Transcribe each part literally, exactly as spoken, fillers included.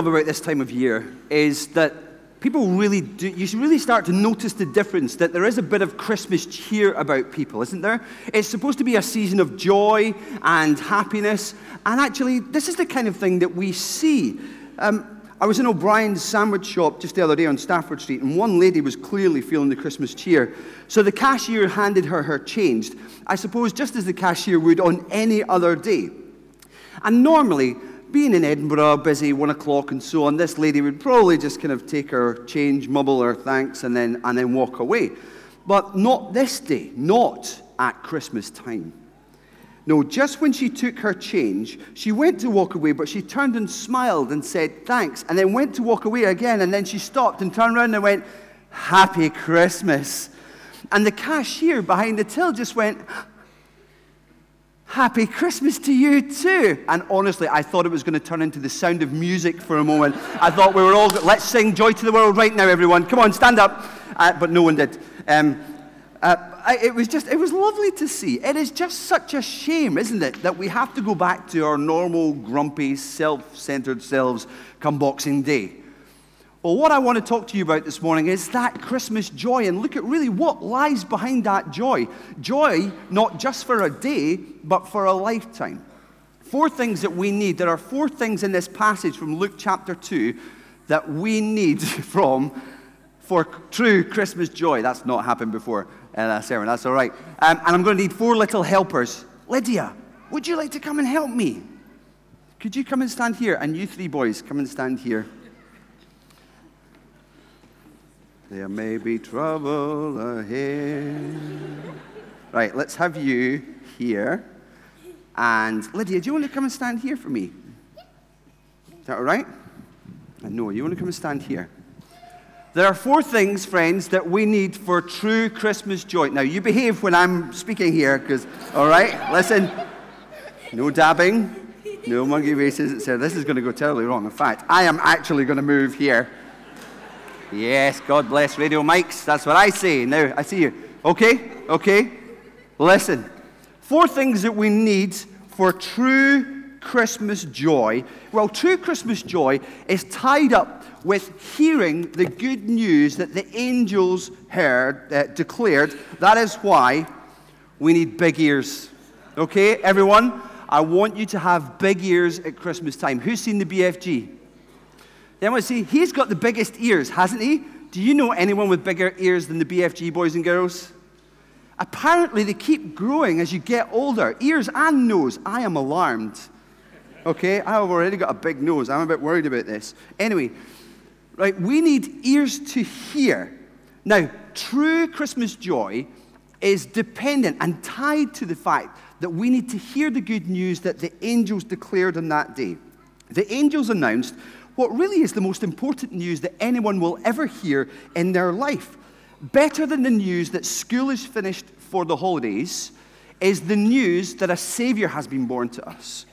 I love about this time of year is that people really do, you should really start to notice the difference, that there is a bit of Christmas cheer about people, isn't there? It's supposed to be a season of joy and happiness, and actually, this is the kind of thing that we see. Um, I was in O'Brien's sandwich shop just the other day on Stafford Street, and one lady was clearly feeling the Christmas cheer. So the cashier handed her her change, I suppose just as the cashier would on any other day. And normally, being in Edinburgh, busy, one o'clock and so on, this lady would probably just kind of take her change, mumble her thanks, and then and then walk away. But not this day, not at Christmas time. No, just when she took her change, she went to walk away, but she turned and smiled and said thanks, and then went to walk away again, and then she stopped and turned around and went, "Happy Christmas." And the cashier behind the till just went, "Happy Christmas to you too." And honestly, I thought it was going to turn into The Sound of Music for a moment. I thought we were all, let's sing Joy to the World right now, everyone. Come on, stand up. Uh, but no one did. Um, uh, I, it was just, it was lovely to see. It is just such a shame, isn't it, that we have to go back to our normal, grumpy, self-centered selves come Boxing Day. Well, what I want to talk to you about this morning is that Christmas joy, and look at really what lies behind that joy. Joy, not just for a day, but for a lifetime. Four things that we need. There are four things in this passage from Luke chapter two that we need from for true Christmas joy. That's not happened before in a sermon. That's all right. Um, and I'm going to need four little helpers. Lydia, would you like to come and help me? Could you come and stand here? And you three boys, come and stand here. There may be trouble ahead. Right, let's have you here. And Lydia, do you want to come and stand here for me? Is that all right? And Noah, you want to come and stand here? There are four things, friends, that we need for true Christmas joy. Now, you behave when I'm speaking here, because, all right, listen, no dabbing, no monkey races, et cetera. This is going to go terribly wrong. In fact, I am actually going to move here. Yes, God bless radio mics. That's what I say. Now, I see you. Okay, okay. Listen. Four things that we need for true Christmas joy. Well, true Christmas joy is tied up with hearing the good news that the angels heard, uh, declared. That is why we need big ears. Okay, everyone? I want you to have big ears at Christmas time. Who's seen the B F G? Then we see, he's got the biggest ears, hasn't he? Do you know anyone with bigger ears than the B F G boys and girls? Apparently, they keep growing as you get older. Ears and nose. I am alarmed. Okay, I've already got a big nose. I'm a bit worried about this. Anyway, right, we need ears to hear. Now, true Christmas joy is dependent and tied to the fact that we need to hear the good news that the angels declared on that day. The angels announced what really is the most important news that anyone will ever hear in their life. Better than the news that school is finished for the holidays is the news that a Savior has been born to us.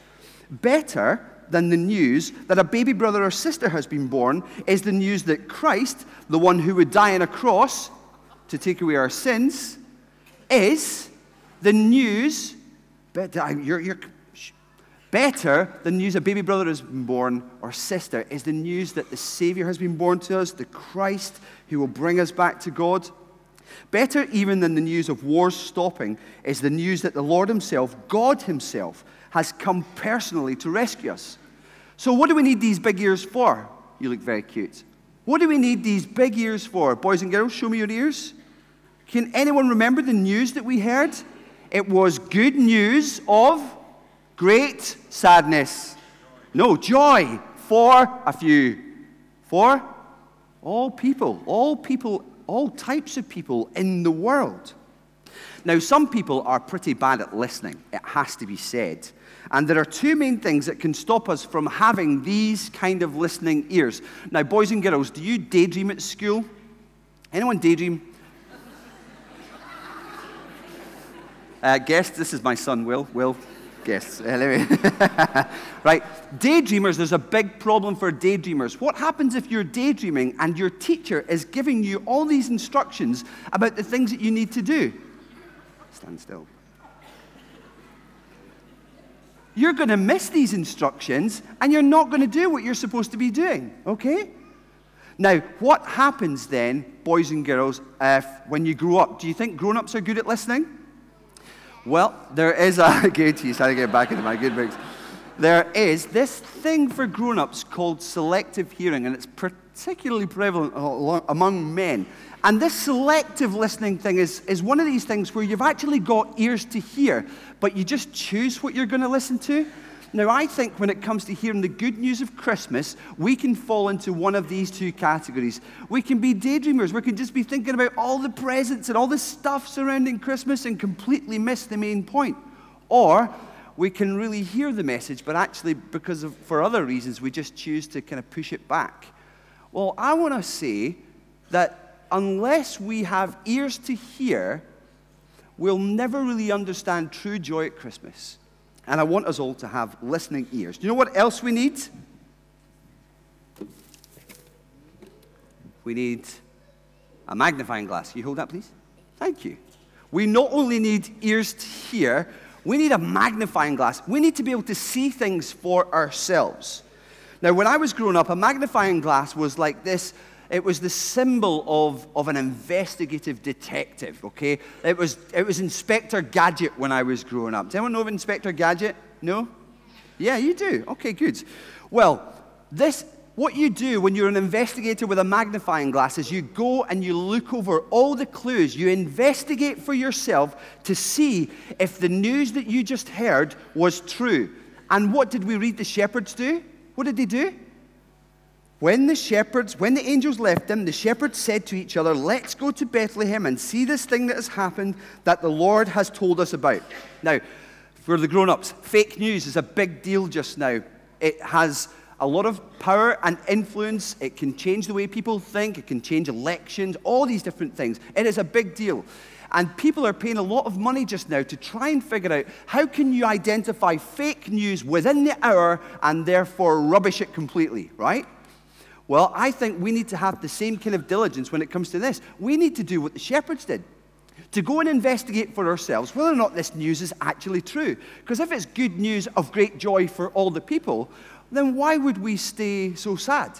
Better than the news that a baby brother or sister has been born is the news that Christ, the one who would die on a cross to take away our sins, is the news. Better, you're, you're, Better than news a baby brother has been born or sister is the news that the Savior has been born to us, the Christ who will bring us back to God. Better even than the news of wars stopping is the news that the Lord himself, God himself, has come personally to rescue us. So what do we need these big ears for? You look very cute. What do we need these big ears for? Boys and girls, show me your ears. Can anyone remember the news that we heard? It was good news of great sadness. No, joy for a few. For all people, all people, all types of people in the world. Now, some people are pretty bad at listening, it has to be said. And there are two main things that can stop us from having these kind of listening ears. Now, boys and girls, do you daydream at school? Anyone daydream? uh, guess this is my son, Will. Will. Yes, anyway. Right, daydreamers, there's a big problem for daydreamers. What happens if you're daydreaming and your teacher is giving you all these instructions about the things that you need to do? Stand still. you're going to miss these instructions and you're not going to do what you're supposed to be doing, okay? Now, what happens then, boys and girls, if, when you grow up? Do you think grown-ups are good at listening? Well, there is a good, you started to get back into my good books. There is this thing for grown-ups called selective hearing, and it's particularly prevalent among men. And this selective listening thing is, is one of these things where you've actually got ears to hear, but you just choose what you're going to listen to. Now, I think when it comes to hearing the good news of Christmas, we can fall into one of these two categories. We can be daydreamers. We can just be thinking about all the presents and all the stuff surrounding Christmas and completely miss the main point. Or we can really hear the message, but actually, because of, for other reasons, we just choose to kind of push it back. Well, I want to say that unless we have ears to hear, we'll never really understand true joy at Christmas. And I want us all to have listening ears. Do you know what else we need? We need a magnifying glass. Can you hold that, please? Thank you. We not only need ears to hear, we need a magnifying glass. We need to be able to see things for ourselves. Now, when I was growing up, a magnifying glass was like this. It was the symbol of, of an investigative detective, okay? It was it was Inspector Gadget when I was growing up. Does anyone know of Inspector Gadget? No? Yeah, you do. Okay, good. Well, this what you do when you're an investigator with a magnifying glass is you go and you look over all the clues. You investigate for yourself to see if the news that you just heard was true. And what did we read the shepherds do? What did they do? When the shepherds, when the angels left them, the shepherds said to each other, "Let's go to Bethlehem and see this thing that has happened that the Lord has told us about." Now, for the grown-ups, fake news is a big deal just now. It has a lot of power and influence. It can change the way people think. It can change elections, all these different things. It is a big deal. And people are paying a lot of money just now to try and figure out how can you identify fake news within the hour and therefore rubbish it completely, right? Well, I think we need to have the same kind of diligence when it comes to this. We need to do what the shepherds did, to go and investigate for ourselves whether or not this news is actually true. Because if it's good news of great joy for all the people, then why would we stay so sad?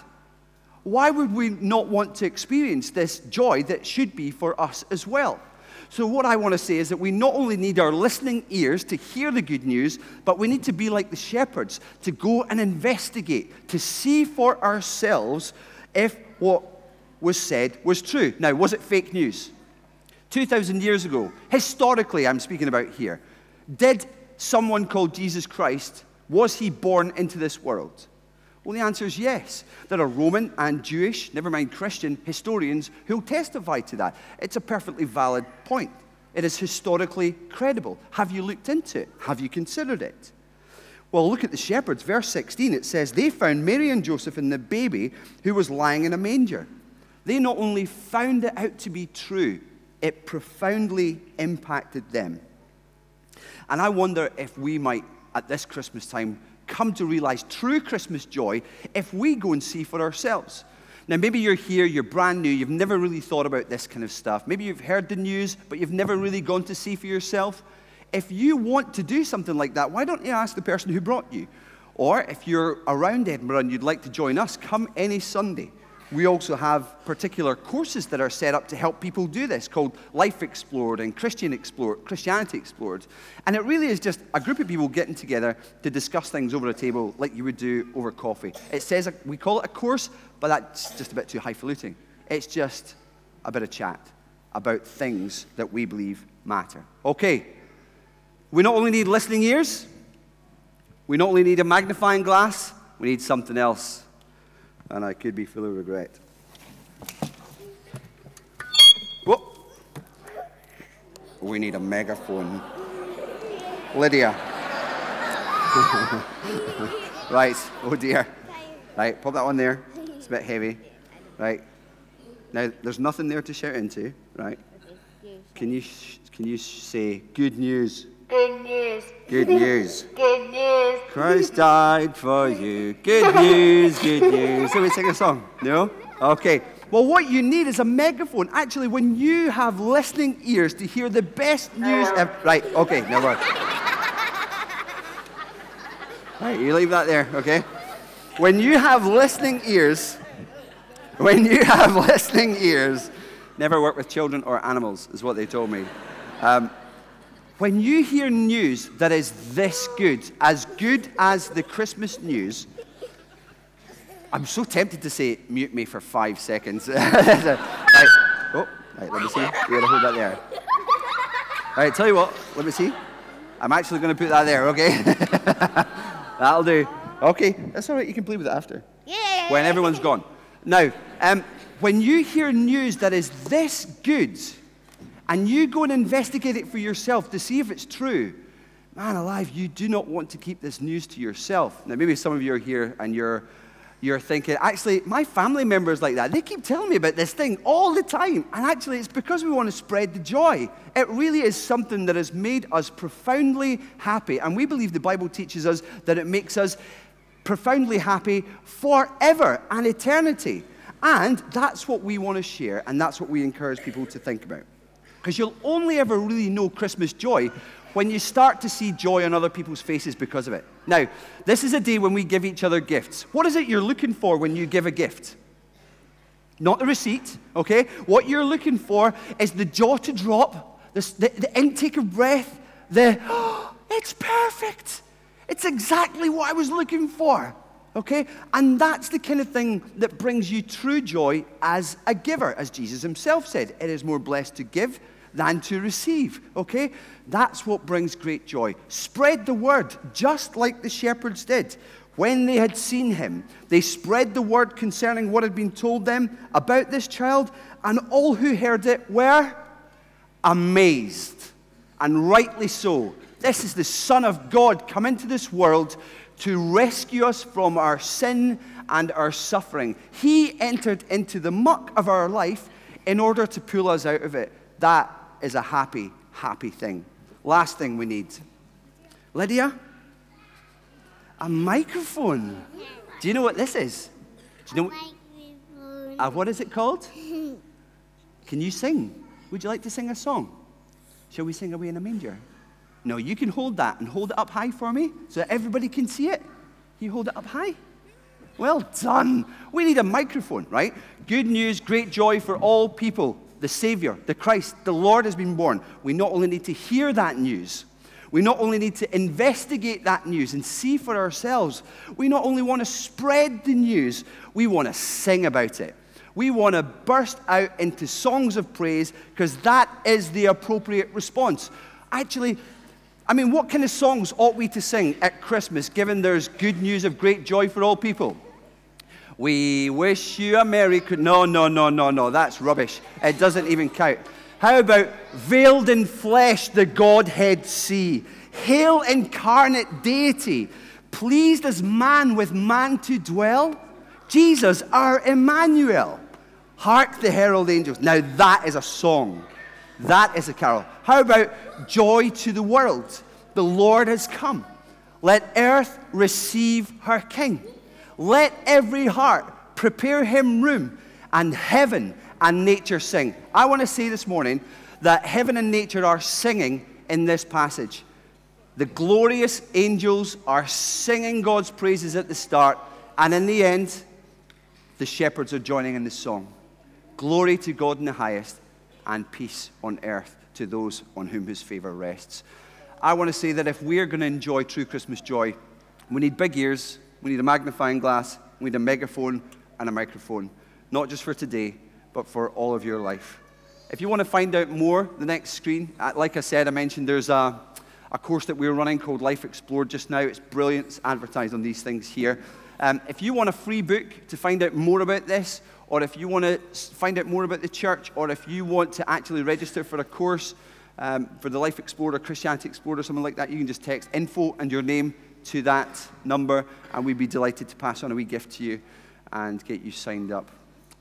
Why would we not want to experience this joy that should be for us as well? So what I want to say is that we not only need our listening ears to hear the good news, but we need to be like the shepherds, to go and investigate, to see for ourselves if what was said was true. Now, was it fake news? two thousand years ago, historically I'm speaking about here, did someone called Jesus Christ, was he born into this world? Well, the answer is yes. There are Roman and Jewish, never mind Christian, historians who'll testify to that. It's a perfectly valid point. It is historically credible. Have you looked into it? Have you considered it? Well, look at the shepherds. Verse sixteen, it says, "They found Mary and Joseph and the baby who was lying in a manger." They not only found it out to be true, it profoundly impacted them. And I wonder if we might, at this Christmas time, come to realize true Christmas joy if we go and see for ourselves. Now, maybe you're here, you're brand new, you've never really thought about this kind of stuff. Maybe you've heard the news, but you've never really gone to see for yourself. If you want to do something like that, why don't you ask the person who brought you? Or if you're around Edinburgh and you'd like to join us, come any Sunday. We also have particular courses that are set up to help people do this called Life Explored and Christian Explored, Christianity Explored. And it really is just a group of people getting together to discuss things over a table like you would do over coffee. It says, we call it a course, but that's just a bit too highfalutin. It's just a bit of chat about things that we believe matter. Okay, we not only need listening ears, we not only need a magnifying glass, we need something else. And I could be full of regret. Whoop. We need a megaphone. Lydia. Right. Oh, dear. Right. Pop that one there. It's a bit heavy. Right. Now, there's nothing there to shout into. Right. Can you, sh- can you sh- say good news? Good news. Good news. Good news. Christ died for you. Good news, good news. Can we sing a song? No? Okay. Well, what you need is a megaphone. Actually, when you have listening ears to hear the best news ever. Right, okay, now we're. Right, you leave that there, okay? When you have listening ears, when you have listening ears, never work with children or animals, is what they told me. Um, when you hear news that is this good, as good as the Christmas news, I'm so tempted to say, mute me for five seconds. Right. Oh, right, let me see. You gotta hold that there. All right, tell you what, let me see. I'm actually gonna put that there, okay? That'll do. Okay, that's all right, you can play with it after. Yeah. When everyone's gone. Now, um, when you hear news that is this good, and you go and investigate it for yourself to see if it's true, man alive, you do not want to keep this news to yourself. Now, maybe some of you are here and you're you're thinking, actually, my family members like that, they keep telling me about this thing all the time. And actually, it's because we want to spread the joy. It really is something that has made us profoundly happy. And we believe the Bible teaches us that it makes us profoundly happy forever and eternity. And that's what we want to share, and that's what we encourage people to think about. Because you'll only ever really know Christmas joy when you start to see joy on other people's faces because of it. Now, this is a day when we give each other gifts. What is it you're looking for when you give a gift? Not the receipt, okay? What you're looking for is the jaw to drop, the, the, the intake of breath, the, oh, it's perfect. It's exactly what I was looking for, okay? And that's the kind of thing that brings you true joy as a giver. As Jesus himself said, it is more blessed to give than to receive, okay? That's what brings great joy. Spread the word, just like the shepherds did. When they had seen him, they spread the word concerning what had been told them about this child, and all who heard it were amazed, and rightly so. This is the Son of God come into this world to rescue us from our sin and our suffering. He entered into the muck of our life in order to pull us out of it. That is a happy, happy thing. Last thing we need. Lydia? A microphone. Do you know what this is? Do you know what, uh, what is it called? Can you sing? Would you like to sing a song? Shall we sing Away in a Manger? No, you can hold that and hold it up high for me so that everybody can see it. You hold it up high. Well done. We need a microphone, right? Good news, great joy for all people. The Savior, the Christ, the Lord has been born. We not only need to hear that news, we not only need to investigate that news and see for ourselves, we not only want to spread the news, we want to sing about it. We want to burst out into songs of praise because that is the appropriate response. Actually, I mean, what kind of songs ought we to sing at Christmas given there's good news of great joy for all people? We wish you a merry... No, no, no, no, no. That's rubbish. It doesn't even count. How about veiled in flesh the Godhead see? Hail incarnate deity, pleased as man with man to dwell. Jesus, our Emmanuel. Hark the herald angels. Now that is a song. That is a carol. How about joy to the world? The Lord has come. Let earth receive her King. Let every heart prepare him room, and heaven and nature sing. I want to say this morning that heaven and nature are singing in this passage. The glorious angels are singing God's praises at the start, and in the end, the shepherds are joining in the song. Glory to God in the highest, and peace on earth to those on whom his favor rests. I want to say that if we're going to enjoy true Christmas joy, we need big ears, we need a magnifying glass, we need a megaphone and a microphone, not just for today, but for all of your life. If you want to find out more, the next screen, like I said, I mentioned there's a, a course that we're running called Life Explored just now. It's brilliant. It's advertised on these things here. Um, if you want a free book to find out more about this, or if you want to find out more about the church, or if you want to actually register for a course um, for the Life Explored or Christianity Explored or something like that, you can just text info and your name to that number, and we'd be delighted to pass on a wee gift to you and get you signed up.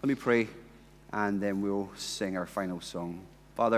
Let me pray, and then we'll sing our final song. Father,